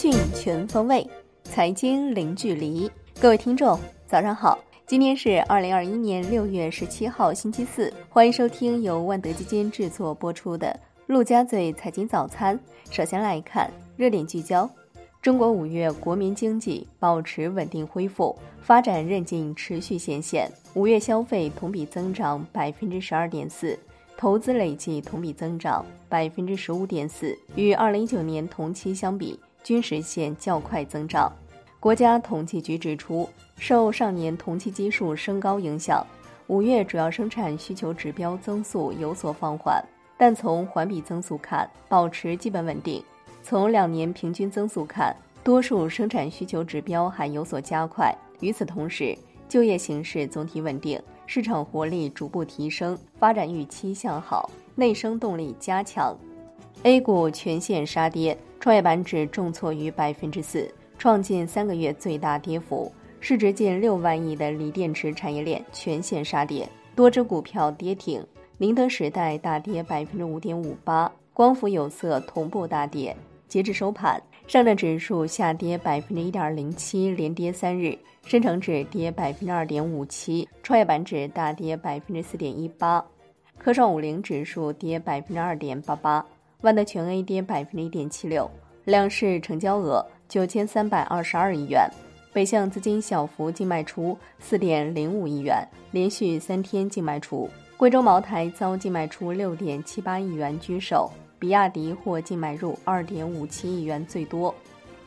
讯全方位，财经零距离。各位听众，早上好！今天是2021年6月17号，星期四。欢迎收听由万德基金制作播出的陆家嘴财经早餐。首先来看热点聚焦：中国5月国民经济保持稳定恢复，发展韧劲持续显现。5月消费同比增长12.4%。投资累计同比增长15.4%，与2019年同期相比，均实现较快增长。国家统计局指出，受上年同期基数升高影响，5月主要生产需求指标增速有所放缓，但从环比增速看，保持基本稳定。从2年平均增速看，多数生产需求指标还有所加快。与此同时，就业形势总体稳定，市场活力逐步提升，发展预期向好，内生动力加强。A 股全线杀跌，创业板指重挫逾4%，创近3个月最大跌幅。市值近6万亿的锂电池产业链全线杀跌，多只股票跌停。宁德时代大跌5.58%，光伏有色同步大跌。截至收盘，上证指数下跌1.07%，连跌3日；深成指跌2.57%，创业板指大跌4.18%，科创50指数跌2.88%，万德全 A 跌1.76%。两市成交额9322亿元，北向资金小幅净卖出4.05亿元，连续3天净卖出。贵州茅台遭净卖出6.78亿元居首，比亚迪获净买入2.57亿元最多。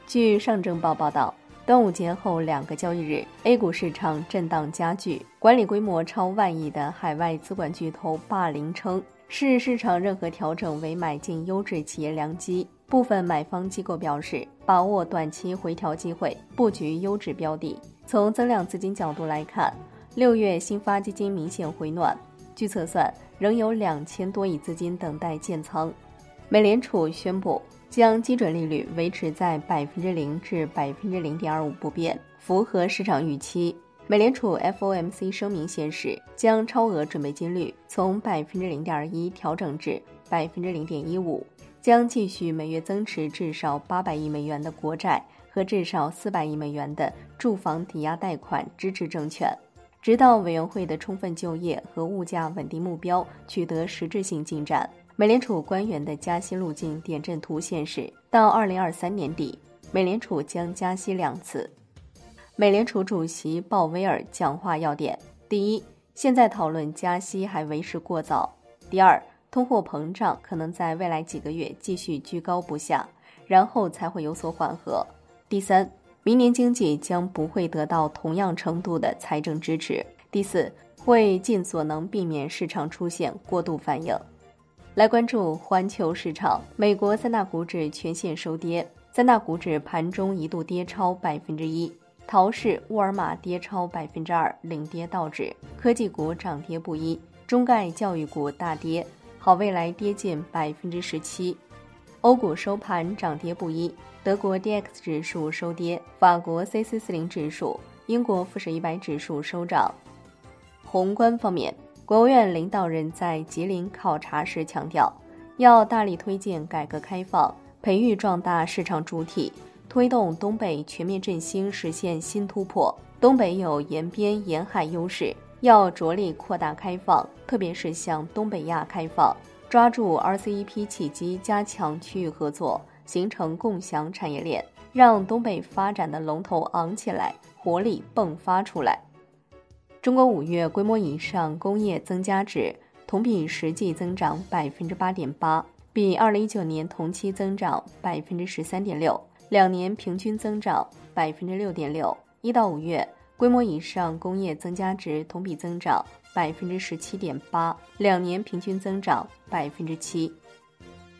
据上证报报道，端午节后2个交易日 ，A 股市场震荡加剧，管理规模超1万亿的海外资管巨头霸凌称，是市场任何调整为买进优质企业良机。部分买方机构表示，把握短期回调机会，布局优质标的。从增量资金角度来看，6月新发基金明显回暖，据测算仍有2000多亿资金等待建仓。美联储宣布将基准利率维持在0%至0.25% 不变，符合市场预期。美联储 FOMC 声明显示，将超额准备金率从 0.1% 调整至 0.15%， 将继续每月增持至少800亿美元的国债和至少400亿美元的住房抵押贷款支持证券，直到委员会的充分就业和物价稳定目标取得实质性进展。美联储官员的加息路径点阵图显示，到2023年底，美联储将加息2次。美联储主席鲍威尔讲话要点：第一，现在讨论加息还为时过早；第二，通货膨胀可能在未来几个月继续居高不下，然后才会有所缓和；第三，明年经济将不会得到同样程度的财政支持；第四，会尽所能避免市场出现过度反应。来关注环球市场，美国3大股指全线收跌，3大股指盘中一度跌超1%，陶氏、沃尔玛跌超2%，领跌道指。科技股涨跌不一，中概教育股大跌，好未来跌近17%。欧股收盘涨跌不一，德国 DAX 指数收跌，法国 CAC40 指数、英国富时100指数收涨。宏观方面，国务院领导人在吉林考察时强调，要大力推进改革开放，培育壮大市场主体，推动东北全面振兴实现新突破。东北有沿边沿海优势，要着力扩大开放，特别是向东北亚开放，抓住 RCEP 契机，加强区域合作，形成共享产业链，让东北发展的龙头昂起来，活力迸发出来。中国5月规模以上工业增加值同比实际增长8.8%，比2019年同期增长13.6%，2年平均增长6.6%。1到5月规模以上工业增加值同比增长17.8%，2年平均增长7%。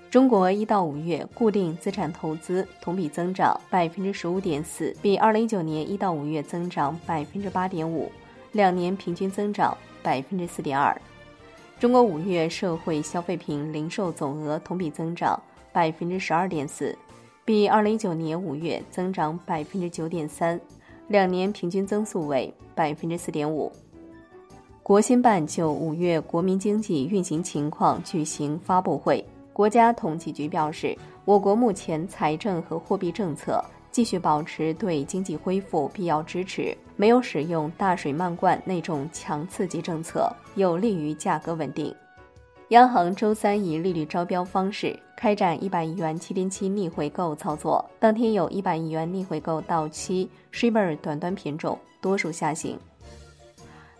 中国1到5月固定资产投资同比增长15.4%，比2019年1到5月增长8.5%。2年平均增长4.2%。中国5月社会消费品零售总额同比增长12.4%，比2019年5月增长9.3%，2年平均增速为4.5%。国新办就5月国民经济运行情况举行发布会，国家统计局表示，我国目前财政和货币政策继续保持对经济恢复必要支持，没有使用大水漫灌那种强刺激政策，有利于价格稳定。央行周三以利率招标方式开展100亿元 7.7 逆回购操作，当天有100亿元逆回购到期 ，shibor 短端品种多数下行。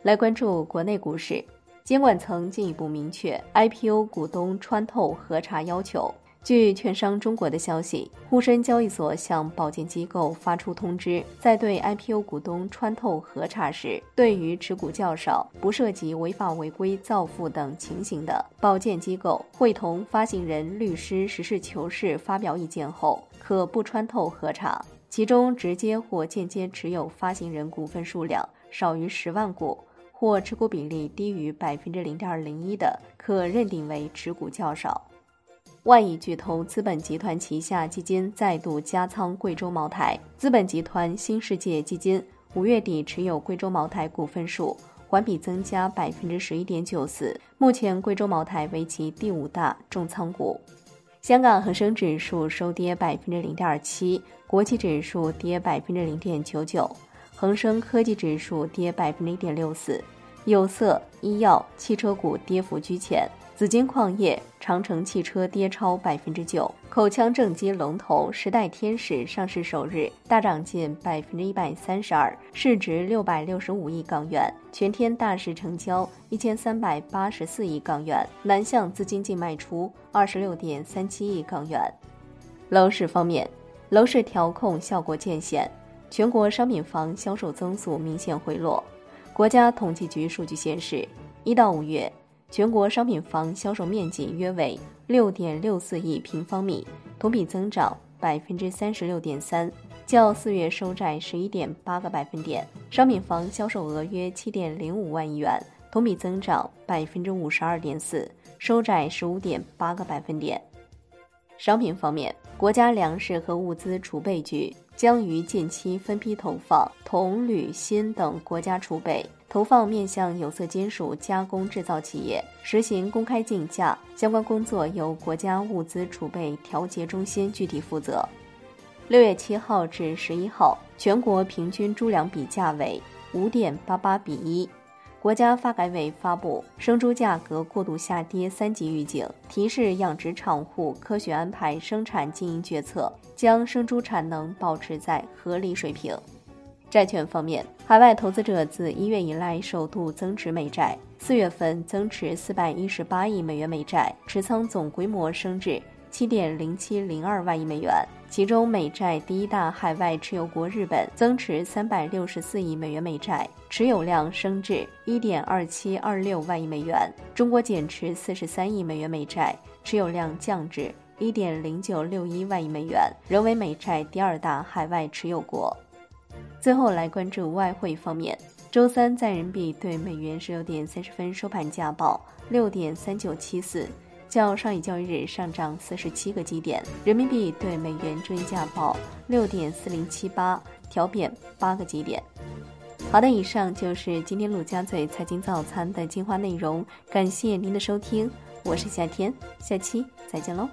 来关注国内股市，监管层进一步明确 IPO 股东穿透核查要求。据券商中国的消息，沪深交易所向保荐机构发出通知，在对 IPO 股东穿透核查时，对于持股较少、不涉及违法违规、造富等情形的保荐机构，会同发行人律师实事求是发表意见后，可不穿透核查。其中，直接或间接持有发行人股份数量少于10万股，或持股比例低于0.01%的，可认定为持股较少。万亿巨头资本集团旗下基金再度加仓贵州茅台。资本集团新世界基金5月底持有贵州茅台股份数环比增加11.94%，目前贵州茅台为其第5大重仓股。香港恒生指数收跌0.7%，国企指数跌0.99%，恒生科技指数跌1.64%，有色、医药、汽车股跌幅居前。紫金矿业、长城汽车跌超9%，口腔正畸龙头时代天使上市首日大涨近132%，市值665亿港元，全天大市成交1384亿港元，南向资金净卖出26.37亿港元。楼市方面，楼市调控效果见显，全国商品房销售增速明显回落。国家统计局数据显示，1到5月。全国商品房销售面积约为 6.64 亿平方米，同比增长 36.3%， 较4月收窄 11.8 个百分点。商品房销售额约 7.05 万亿元，同比增长 52.4%， 收窄 15.8 个百分点。商品方面，国家粮食和物资储备局将于近期分批投放铜、铝、锌等国家储备，投放面向有色金属加工制造企业，实行公开竞价，相关工作由国家物资储备调节中心具体负责。6月7号至11号，全国平均猪粮比价为 5.88比1。国家发改委发布生猪价格过度下跌3级预警，提示养殖场户科学安排生产经营决策，将生猪产能保持在合理水平。债券方面，海外投资者自1月以来首度增持美债，4月份增持418亿美元美债，持仓总规模升至7.0702万亿美元，其中美债第一大海外持有国日本增持364亿美元美债，持有量升至1.2726万亿美元；中国减持43亿美元美债，持有量降至1.0961万亿美元，仍为美债第二大海外持有国。最后来关注外汇方面，周三在人民币对美元16:30收盘价报6.3974。较上一交易日上涨47个基点，人民币对美元中间价报6.4078，调贬8个基点。好的，以上就是今天陆家嘴财经早餐的精华内容，感谢您的收听，我是夏天，下期再见喽。